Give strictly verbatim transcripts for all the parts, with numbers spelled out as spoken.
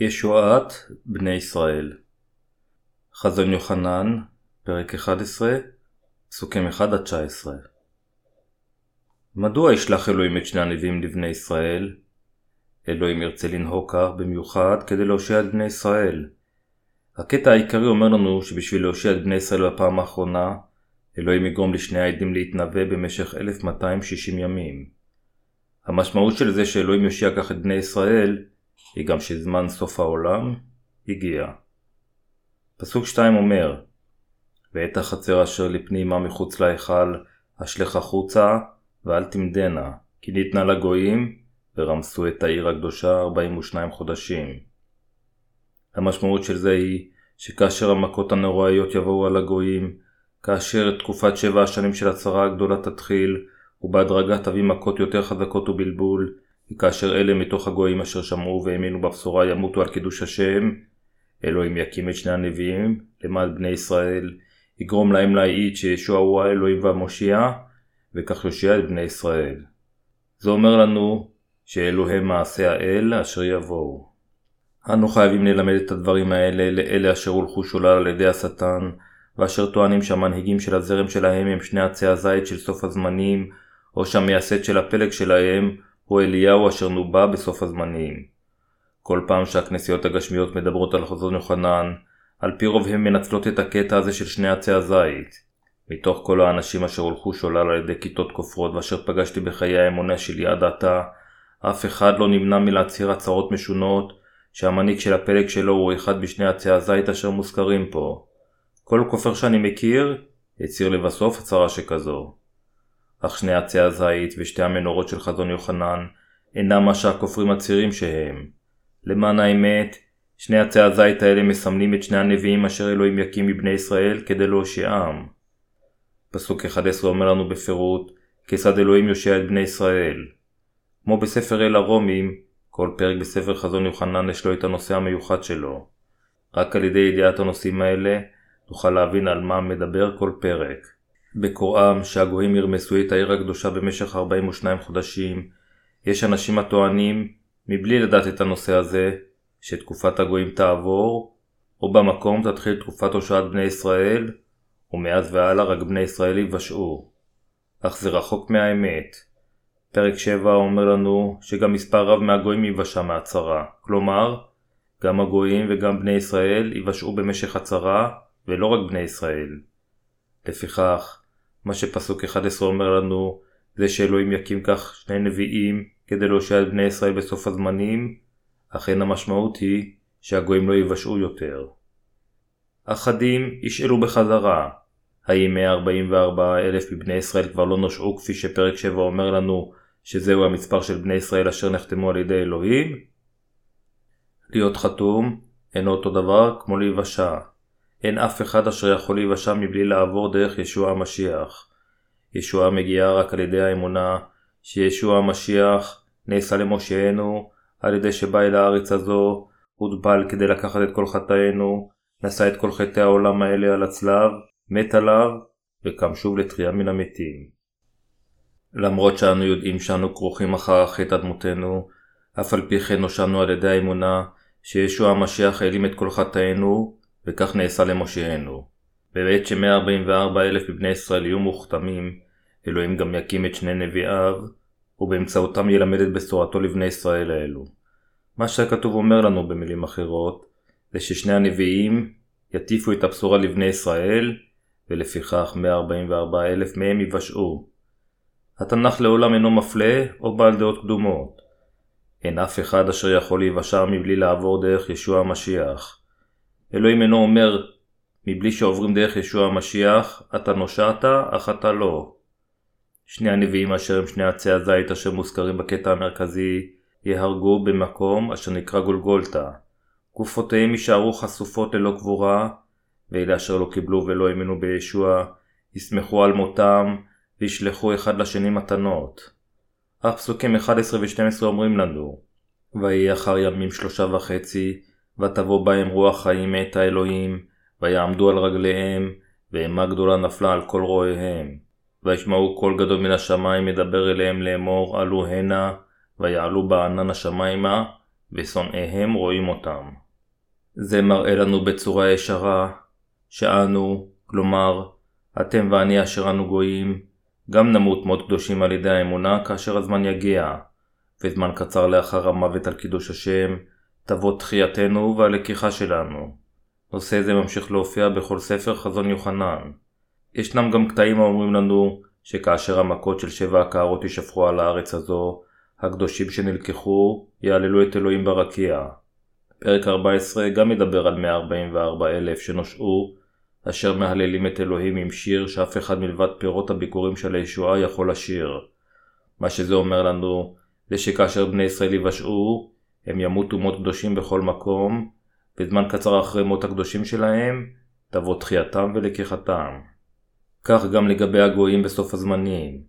ישועת בני ישראל. חזון יוחנן, פרק אחד עשר, פסוקים אחד עד תשע עשרה. מדוע ישלח אלוהים את שני הנביאים לבני ישראל? אלוהים ירצה לנהוג כך במיוחד כדי להושיע את בני ישראל. הקטע העיקרי אומר לנו שבשביל להושיע את בני ישראל בפעם האחרונה, אלוהים יגרום לשני העדים להתנבא במשך אלף מאתיים ושישים ימים. המשמעות של זה שאלוהים יושיע כך את בני ישראל היא גם שזמן סוף העולם הגיע. פסוק שתיים אומר, ואת החצר אשר לפנימה מחוץ להיכל אשלך החוצה ואל תמדנה, כי ניתנה לגויים ורמסו את העיר הקדושה ארבעים ושניים חודשים. המשמעות של זה היא שכאשר המכות הנוראיות יבואו על הגויים, כאשר תקופת שבע השנים של הצרה הגדולה תתחיל ובהדרגה תביא מכות יותר חזקות ובלבול, וכאשר אלה מתוך הגויים אשר שמעו והאמינו בבשורה ימותו על קידוש השם, אלוהים יקים את שני הנביאים למען בני ישראל, יגרום להם להעיד שישוע הוא האלוהים והמושיע, וכך יושיע את בני ישראל. זה אומר לנו שאלו הם מעשי האל אשר יבואו. אנו חייבים ללמד את הדברים האלה לאלה אשר הולכו שולל על ידי השטן, ואשר טוענים שהמנהיגים של הזרם שלהם הם שני עצי הזית של סוף הזמנים, או שהמייסד של הפלג שלהם הוא אליהו אשר נובע בסוף הזמנים. כל פעם שהכנסיות הגשמיות מדברות על חזון יוחנן, על פי רוב הן מנצלות את הקטע הזה של שני עצי הזית. מתוך כל האנשים אשר הולכו שולל על ידי כיתות כופרות ואשר פגשתי בחיי האמונה שלי עד עתה, אף אחד לא נמנע מלהצהיר הצהרות משונות שהמנהיג של הפלג שלו הוא אחד בשני עצי הזית אשר מוזכרים פה. כל כופר שאני מכיר יציר לבסוף הצהרה שכזו. אך שני עצי הזית ושתי המנורות של חזון יוחנן אינם מה שהכופרים הצהירים שהם. למען האמת, שני עצי הזית האלה מסמלים את שני הנביאים אשר אלוהים יקים מבני ישראל כדי להושיעם. פסוק אחד עשר אומר לנו בפירוט, כיצד אלוהים יושיע את בני ישראל. כמו בספר אל הרומים, כל פרק בספר חזון יוחנן יש לו את הנושא המיוחד שלו. רק על ידי ידיעת הנושאים האלה נוכל להבין על מה מדבר כל פרק. בקוראם שהגויים ירמסו את העיר הקדושה במשך ארבעים ושניים חודשים, יש אנשים הטוענים, מבלי לדעת את הנושא הזה, שתקופת הגויים תעבור, או במקום תתחיל תקופת הושעת בני ישראל, ומאז והלאה רק בני ישראל יבשעו. אך זה רחוק מהאמת. פרק שבע אומר לנו שגם מספר רב מהגויים יבשע מהצרה, כלומר, גם הגויים וגם בני ישראל יבשעו במשך הצרה, ולא רק בני ישראל. לפיכך, מה שפסוק אחד עשר אומר לנו, זה שאלוהים יקים כך שני נביאים כדי להושיע את בני ישראל בסוף הזמנים, אכן המשמעות היא שהגויים לא יבשעו יותר. אחדים ישאלו בחזרה, האם מאה ארבעים וארבעה אלף מבני ישראל כבר לא נושעו כפי שפרק שבע אומר לנו שזהו המספר של בני ישראל אשר נחתמו על ידי אלוהים? להיות חתום אינו אותו דבר כמו להיוושע. אין אף אחד אשר יכול להיוושע מבלי לעבור דרך ישוע המשיח. ישוע מגיע רק על ידי האמונה שישוע המשיח נעשה למושענו על ידי שבא אל הארץ הזו, הוטבל כדי לקחת את כל חטאינו, נשא את כל חטאי העולם האלה על הצלב, מת עליו וקם שוב לתחייה מן המתים. למרות שאנו יודעים שאנו כרוכים אחר החטא דמותנו, אף על פי כן נושענו על ידי האמונה שישוע המשיח העלים את כל חטאינו, וכך נעשה למושיענו. בעת ש-מאה ארבעים וארבעה אלף מבני ישראל יהיו מוכתמים, אלוהים גם יקים את שני נביאיו, ובאמצעותם ילמד את בשורתו לבני ישראל האלו. מה שהכתוב אומר לנו במילים אחרות, זה ששני הנביאים יטיפו את הבשורה לבני ישראל, ולפיכך מאה ארבעים וארבעה אלף מהם יבשעו. התנ"ך לעולם אינו מפלה או בעל דעות קדומות. אין אף אחד אשר יכול להיוושע מבלי לעבור דרך ישוע המשיח. אלוהים אינו אומר, מבלי שעוברים דרך ישוע המשיח, אתה נושעת, אך אתה לא. שני הנביאים אשר הם שני עצי הזית אשר מוזכרים בקטע המרכזי, יהרגו במקום אשר נקרא גולגולתה. גופותיהם יישארו חשופות ללא קבורה, ואלה אשר לא קיבלו ולא האמינו בישוע, יסמכו על מותם, וישלחו אחד לשני מתנות. אך פסוקים אחד עשר ושתים עשרה אומרים לנו, ויהי אחר ימים שלושה וחצי, ותבוא בהם רוח חיים מאת האלוהים, ויעמדו על רגליהם, ואימה גדולה נפלה על כל רואיהם. וישמעו קול גדול מן השמיים מדבר אליהם לאמור, עלו הנה, ויעלו בענן השמיימה, ושונאיהם רואים אותם. זה מראה לנו בצורה ישרה שאנו, כלומר, אתם ואני אשר אנו גויים, גם נמות מות קדושים על ידי האמונה כאשר הזמן יגיע, וזמן קצר לאחר המוות על קידוש השם, תבוא תחייתנו והלקיחה שלנו. נושא זה ממשיך להופיע בכל ספר חזון יוחנן. ישנם גם קטעים האומרים לנו שכאשר המכות של שבע הקערות ישפכו על הארץ הזו, הקדושים שנלקחו יעללו את אלוהים ברקיע. פרק ארבע עשרה גם מדבר על מאה ארבעים וארבעה אלף שנושעו, אשר מהללים את אלוהים עם שיר שאף אחד מלבד פירות הביקורים של הישועה יכול לשיר. מה שזה אומר לנו זה שכאשר בני ישראל יבשעו, הם ימותו מות קדושים בכל מקום, בזמן קצר אחרי מות הקדושים שלהם, תבוא תחייתם ולקיחתם. כך גם לגבי הגויים בסוף הזמנים.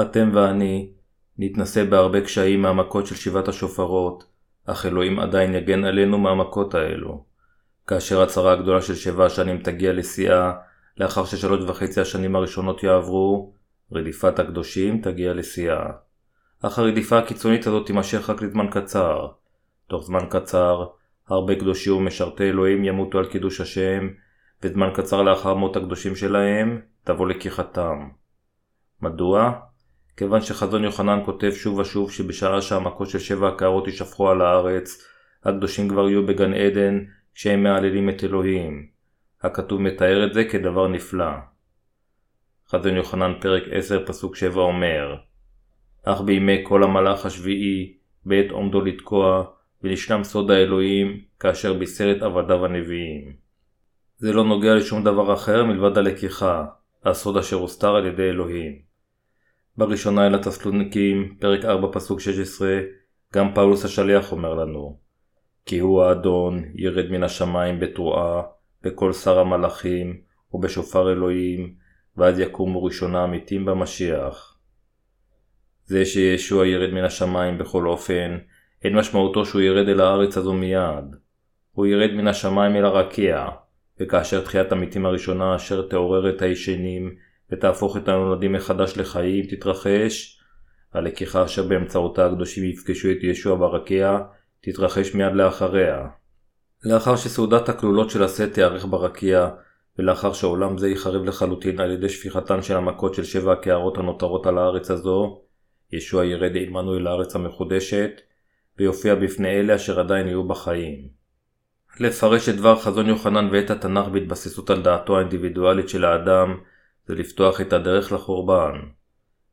אתם ואני נתנסה בהרבה קשיים מהמכות של שבעת השופרות, אך אלוהים עדיין יגן עלינו מהמכות האלו. כאשר הצרה הגדולה של שבע השנים תגיע לשיאה, לאחר ששלוש וחצי השנים הראשונות יעברו, רדיפת הקדושים תגיע לשיאה. אך הרדיפה הקיצונית הזאת תימשך רק לזמן קצר. תוך זמן קצר, הרבה קדושים ומשרתי אלוהים ימותו על קידוש השם, וזמן קצר לאחר מות הקדושים שלהם, תבוא לקיחתם. מדוע? כיוון שחזון יוחנן כותב שוב ושוב שבשעה שהמכות של שבע הקערות ישפכו על הארץ, הקדושים כבר יהיו בגן עדן כשהם מעללים את אלוהים. הכתוב מתאר את זה כדבר נפלא. חזון יוחנן פרק עשר פסוק שבע אומר, אך בימי כל המלאך השביעי בעת עומדו לתקוע ונשלם סוד האלוהים כאשר בישר את עבדיו הנביאים. זה לא נוגע לשום דבר אחר מלבד הלקיחה, הסוד אשר הוסתר על ידי אלוהים. בראשונה אל התסלוניקים, פרק ארבע פסוק שש עשרה, גם פאולוס השליח אומר לנו, כי הוא האדון ירד מן השמיים בתרועה, בכל שר המלאכים ובשופר אלוהים, ואז יקומו ראשונה המתים במשיח. זה שישוע ירד מן השמיים בכל אופן, אין משמעותו שהוא ירד אל הארץ הזו מיד. הוא ירד מן השמיים אל הרקיע, וכאשר תחיית המתים הראשונה אשר תעורר את הישנים, ותהפוך את הנולדים מחדש לחיים תתרחש, הלקיחה אשר באמצעותה הקדושים יפגשו את ישוע ברקיע תתרחש מיד לאחריה. לאחר שסעודת הכלולות של הסט תיארך ברקיע, ולאחר שעולם זה יחרב לחלוטין על ידי שפיכתן של המכות של שבע הקערות הנותרות על הארץ הזו, ישוע ירד עמנו אל הארץ המחודשת, ויופיע בפני אלה אשר עדיין יהיו בחיים. לפרש את דבר חזון יוחנן ואת התנ"ך בהתבססות על דעתו האינדיבידואלית של האדם, זה לפתוח את הדרך לחורבן.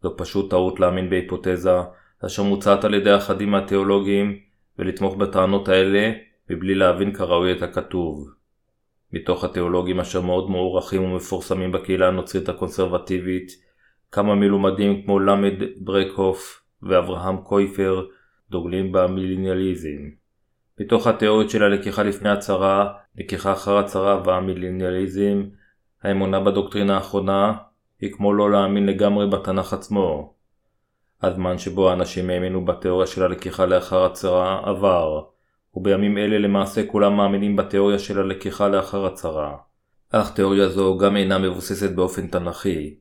זו פשוט טעות להאמין בהיפותזה אשר מוצעת על ידי אחדים מהתיאולוגים ולתמוך בטענות האלה מבלי להבין כראוי את הכתוב. מתוך התיאולוגים אשר מאוד מעורכים ומפורסמים בקהילה הנוצרית הקונסרבטיבית, כמה מלומדים כמו למד ברקהוף ואברהם קויפר דוגלים במילניאליזם. מתוך התיאוריות של הלקיחה לפני הצרה, לקיחה אחר הצרה והמילניאליזם, האמונה בדוקטרינה האחרונה היא כמו לא להאמין לגמרי בתנ"ך עצמו. הזמן שבו האנשים האמינו בתיאוריה של הלקיחה לאחר הצרה עבר, ובימים אלה למעשה כולם מאמינים בתיאוריה של הלקיחה לאחר הצרה. אך תיאוריה זו גם אינה מבוססת באופן תנ"כי.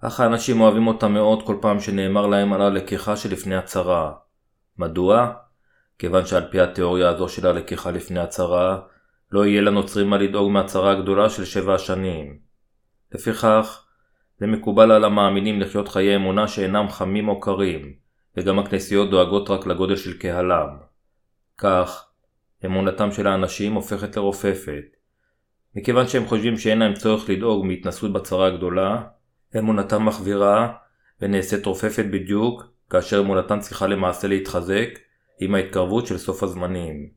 אך האנשים אוהבים אותה מאוד כל פעם שנאמר להם על הלקיחה שלפני הצרה. מדוע? כיוון שעל פי התיאוריה הזו של הלקיחה לפני הצרה, לא יהיה לנוצרים מה לדאוג מהצרה הגדולה של שבע השנים. לפיכך, זה מקובל על המאמינים לחיות חיי אמונה שאינם חמים או קרים, וגם הכנסיות דואגות רק לגודל של קהלם. כך, אמונתם של האנשים הופכת לרופפת. מכיוון שהם חושבים שאין להם צורך לדאוג מהתנסות בצרה הגדולה, אמונתם מחבירה ונעשית רופפת בדיוק כאשר אמונתם צריכה למעשה להתחזק עם ההתקרבות של סוף הזמנים.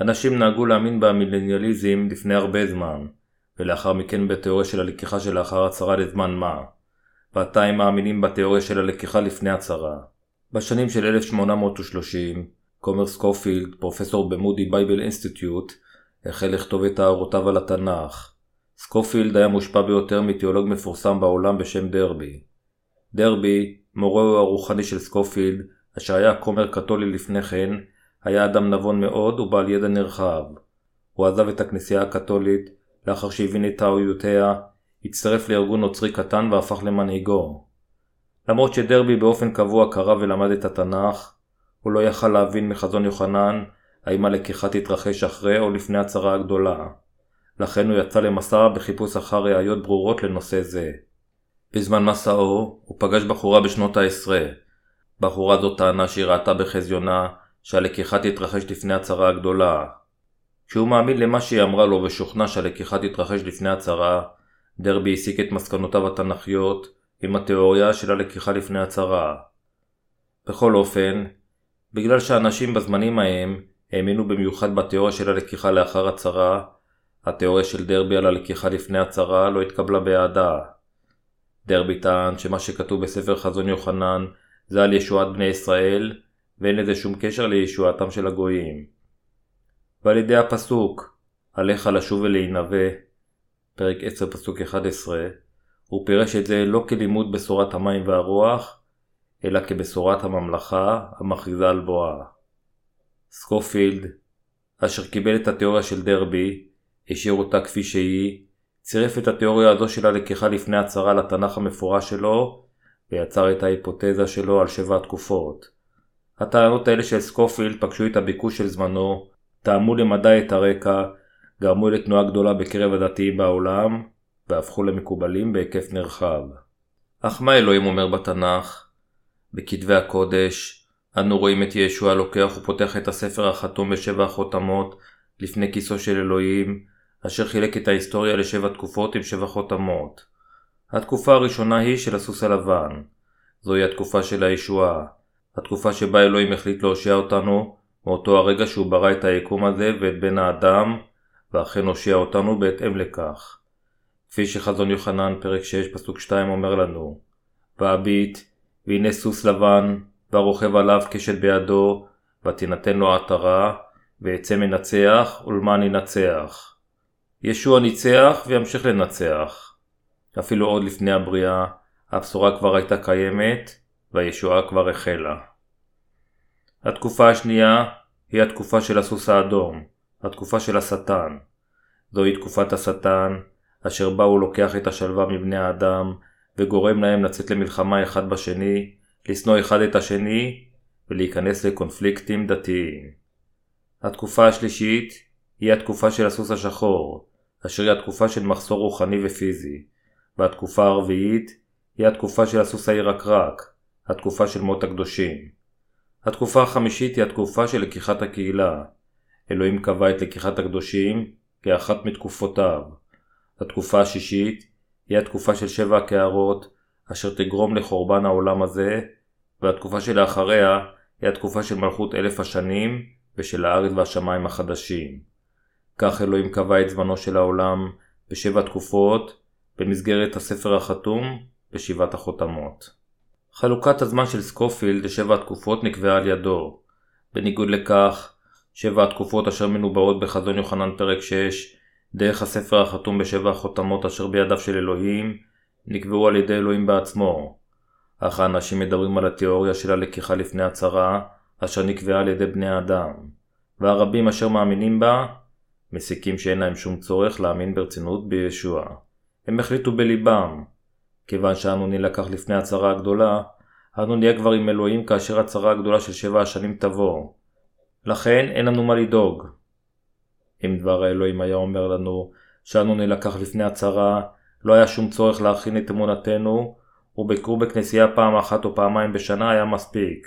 אנשים נהגו להאמין במילניאליזם לפני הרבה זמן, ולאחר מכן בתיאוריה של הלקיחה שלאחר הצרה לזמן מה, ועתה הם מאמינים בתיאוריה של הלקיחה לפני הצרה. בשנים של אלף שמונה מאות ושלושים, קומר סקופילד, פרופסור במודי בייבל אינסטיטיוט, החל לכתוב את הערותיו על התנ"ך. סקופילד היה מושפע ביותר מתיאולוג מפורסם בעולם בשם דרבי. דרבי, מורהו הרוחני של סקופילד, אשר היה קומר קתולי לפני כן, היה אדם נבון מאוד ובעל ידע נרחב. הוא עזב את הכנסייה הקתולית, לאחר שהבין את טעויותיה, הצטרף לארגון נוצרי קטן והפך למנהיגו. למרות שדרבי באופן קבוע קרא ולמד את התנ"ך, הוא לא יכל להבין מחזון יוחנן האם הלקיחה תתרחש אחרי או לפני הצרה הגדולה. לכן הוא יצא למסע בחיפוש אחר ראיות ברורות לנושא זה. בזמן מסעו הוא פגש בחורה בשנות ה-עשרה. בחורה זאת טענה שהיא ראתה בחזיונה שהלקיחה תתרחש לפני הצרה הגדולה. כשהוא מאמין למה שהיא אמרה לו ושוכנע שהלקיחה תתרחש לפני הצרה, דרבי הסיק את מסקנותיו התנ"כיות עם התיאוריה של הלקיחה לפני הצרה. בכל אופן, בגלל שאנשים בזמנים ההם האמינו במיוחד בתיאוריה של הלקיחה לאחר הצרה, התיאוריה של דרבי על הלקיחה לפני הצרה לא התקבלה באהדה. דרבי טען שמה שכתוב בספר חזון יוחנן זה על ישועת בני ישראל, ואין לזה שום קשר לישועתם של הגויים. ועל ידי הפסוק, עליך לשוב ולהינבא, פרק עשר פסוק אחת עשרה, הוא פירש את זה לא כלימוד בשורת המים והרוח, אלא כבשורת הממלכה המכריזה על בואה. סקופילד, אשר קיבל את התיאוריה של דרבי, השאיר אותה כפי שהיא, צירף את התיאוריה הזו של הלקיחה לפני הצרה לתנ"ך המפורש שלו, ויצר את ההיפותזה שלו על שבע התקופות. הטענות האלה של סקופילד פגשו את הביקוש של זמנו, טעמו למדי את הרקע, גרמו לתנועה גדולה בקרב הדתיים בעולם, והפכו למקובלים בהיקף נרחב. אך מה אלוהים אומר בתנ"ך? בכתבי הקודש, אנו רואים את ישוע לוקח ופותח את הספר החתום בשבע החותמות לפני כיסו של אלוהים, אשר חילק את ההיסטוריה לשבע תקופות עם שבע חותמות. התקופה הראשונה היא של הסוס הלבן. זוהי התקופה של הישועה. התקופה שבה אלוהים החליט להושיע אותנו מאותו הרגע שהוא ברא את היקום הזה ואת בן האדם, ואכן הושיע אותנו בהתאם לכך. כפי שחזון יוחנן פרק שש פסוק שתיים אומר לנו, והביט, והנה סוס לבן, והרוכב עליו קשת בידו, ותינתן לו עטרה, ויצא מנצח, ולמען ינצח. ישוע ניצח וימשיך לנצח. אפילו עוד לפני הבריאה, הבשורה כבר הייתה קיימת, והישועה כבר החלה. התקופה השנייה היא התקופה של הסוס האדום, התקופה של השטן. זוהי תקופת השטן, אשר בה הוא לוקח את השלווה מבני האדם, וגורם להם לצאת למלחמה אחד בשני, לשנוא אחד את השני, ולהיכנס לקונפליקטים דתיים. התקופה השלישית היא התקופה של הסוס השחור, אשר היא התקופה של מחסור רוחני ופיזי. והתקופה הרביעית היא התקופה של הסוס הירקרק, התקופה של מות הקדושים. התקופה החמישית היא התקופה של לקיחת הקהילה. אלוהים קבע את לקיחת הקדושים כאחת מתקופותיו. התקופה השישית היא התקופה של שבע הקערות, אשר תגרום לחורבן העולם הזה, והתקופה שלאחריה היא התקופה של מלכות אלף השנים ושל הארץ והשמיים החדשים. כך אלוהים קבע את זמנו של העולם בשבע תקופות, במסגרת הספר החתום בשבעת החותמות. חלוקת הזמן של סקופילד לשבע התקופות נקבעה על ידו. בניגוד לכך, שבע התקופות אשר מנובאות בחזון יוחנן פרק שש, דרך הספר החתום בשבע החותמות אשר בידיו של אלוהים, נקבעו על ידי אלוהים בעצמו. אך האנשים מדברים על התיאוריה של הלקיחה לפני הצרה, אשר נקבעה על ידי בני האדם. והרבים אשר מאמינים בה, מסיקים שאין להם שום צורך להאמין ברצינות בישוע. הם החליטו בליבם, כיוון שאנו נלקח לפני הצרה הגדולה, אנו נהיה כבר עם אלוהים כאשר הצרה הגדולה של שבע השנים תבוא. לכן אין לנו מה לדאוג. אם דבר האלוהים היה אומר לנו שאנו נלקח לפני הצרה, לא היה שום צורך להכין את אמונתנו, וביקור בכנסייה פעם אחת או פעמיים בשנה היה מספיק.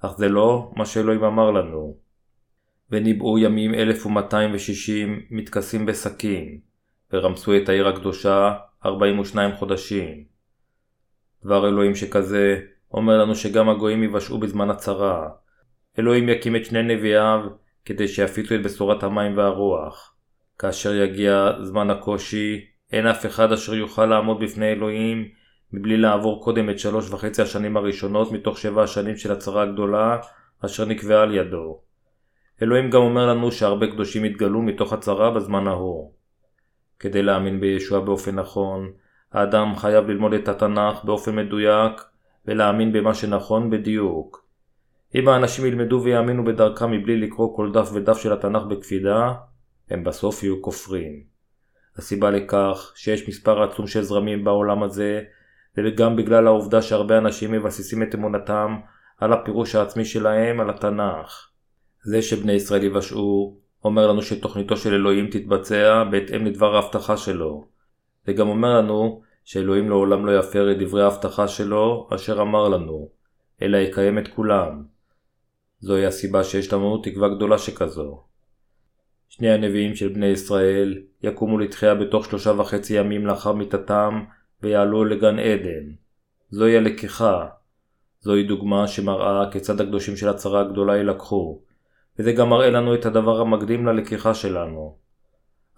אך זה לא מה שאלוהים אמר לנו. וניבאו ימים אלף ומאתיים ושישים מתכסים בסכין. ורמסו את העיר הקדושה ארבעים ושניים חודשים. דבר אלוהים שכזה אומר לנו שגם הגויים יבשעו בזמן הצרה. אלוהים יקים את שני נביאיו כדי שיפיצו את בשורת המים והרוח. כאשר יגיע זמן הקושי, אין אף אחד אשר יוכל לעמוד בפני אלוהים מבלי לעבור קודם את שלוש וחצי השנים הראשונות מתוך שבע השנים של הצרה הגדולה אשר נקבעה על ידו. אלוהים גם אומר לנו שהרבה קדושים יתגלו מתוך הצרה בזמן ההוא. כדי להאמין בישוע באופן נכון, האדם חייב ללמוד את התנ"ך באופן מדויק ולהאמין במה שנכון בדיוק. אם האנשים ילמדו ויאמינו בדרכם מבלי לקרוא כל דף ודף של התנ"ך בקפידה, הם בסוף יהיו כופרים. הסיבה לכך שיש מספר עצום של זרמים בעולם הזה, וגם בגלל העובדה שהרבה אנשים מבסיסים את אמונתם על הפירוש העצמי שלהם על התנ"ך. זה שבני ישראל יבשעו, אומר לנו שתוכניתו של אלוהים תתבצע בהתאם לדבר ההבטחה שלו. זה גם אומר לנו שאלוהים לעולם לא יפר את דברי ההבטחה שלו אשר אמר לנו, אלא יקיים את כולם. זוהי הסיבה שיש לנו תקווה גדולה שכזו. שני הנביאים של בני ישראל יקומו לתחייה בתוך שלושה וחצי ימים לאחר מיתתם ויעלו לגן עדן. זוהי הלקיחה. זוהי דוגמה שמראה כיצד הקדושים של הצרה הגדולה ילקחו, וזה גם מראה לנו את הדבר המקדים ללקיחה שלנו.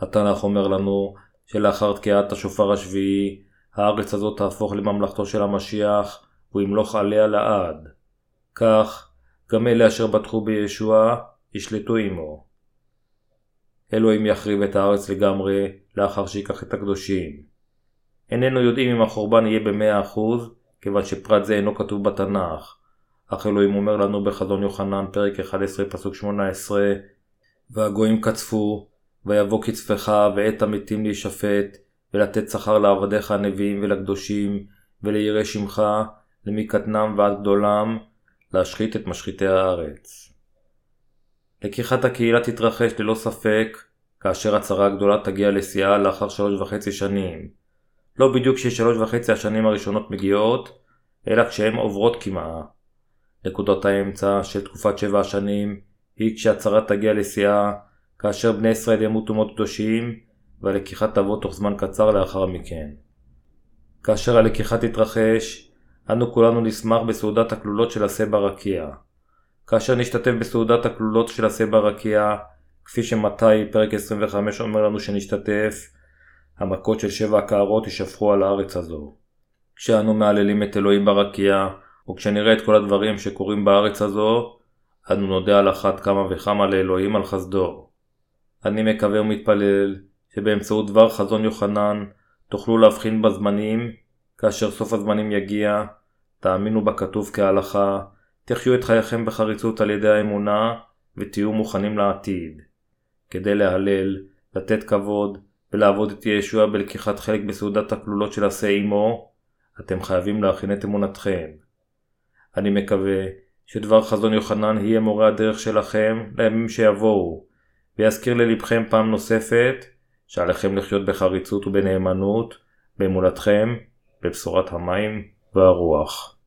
התנ"ך אומר לנו שלאחר תקיעת השופר השביעי, הארץ הזאת תהפוך לממלכתו של המשיח, הוא ימלוך עליה לעד. כך, גם אלה אשר בטחו בישוע ישלטו עמו. אלוהים יחריב את הארץ לגמרי לאחר שיקח את הקדושים. איננו יודעים אם החורבן יהיה ב-מאה אחוז, כיוון שפרט זה אינו כתוב בתנ"ך. אך אלוהים אומר לנו בחזון יוחנן פרק אחד עשר פסוק שמונה עשרה, והגויים קצפו, ויבוא קצפך ואת המתים להישפט, ולתת שכר לעבדיך הנביאים ולקדושים, ולירא שמך, למקטנם ועד גדולם, להשחית את משחיתי הארץ. לקיחת הקהילה תתרחש ללא ספק, כאשר הצרה הגדולה תגיע לשיאה לאחר שלוש וחצי שנים. לא בדיוק ששלוש וחצי השנים הראשונות מגיעות, אלא כשהן עוברות כמעט. נקודת האמצע של תקופת שבע השנים היא כשהצרה תגיע לשיאה, כאשר בני ישראל ימותו מות קדושים, והלקיחה תבוא תוך זמן קצר לאחר מכן. כאשר הלקיחה תתרחש, אנו כולנו נשמח בסעודת הכלולות של הסה ברקיע. כאשר נשתתף בסעודת הכלולות של הסה ברקיע, כפי שמתי פרק עשרים וחמש אומר לנו שנשתתף, המכות של שבע הקערות ישפכו על הארץ הזו. כשאנו מעללים את אלוהים ברקיע, וכשנראה את כל הדברים שקורים בארץ הזו, אנו נודה על אחת כמה וכמה לאלוהים על חסדו. אני מקווה ומתפלל שבאמצעות דבר חזון יוחנן תוכלו להבחין בזמנים, כאשר סוף הזמנים יגיע, תאמינו בכתוב כהלכה, תחיו את חייכם בחריצות על ידי האמונה ותהיו מוכנים לעתיד. כדי להלל, לתת כבוד ולעבוד את ישוע בלקיחת חלק בסעודת הכלולות של עשה עמו, אתם חייבים להכין את אמונתכם. אני מקווה שדבר חזון יוחנן יהיה מורה הדרך שלכם לימים שיבואו, ויזכיר ללבכם פעם נוספת שעליכם לחיות בחריצות ובנאמנות, באמונתכם, בבשורת המים והרוח.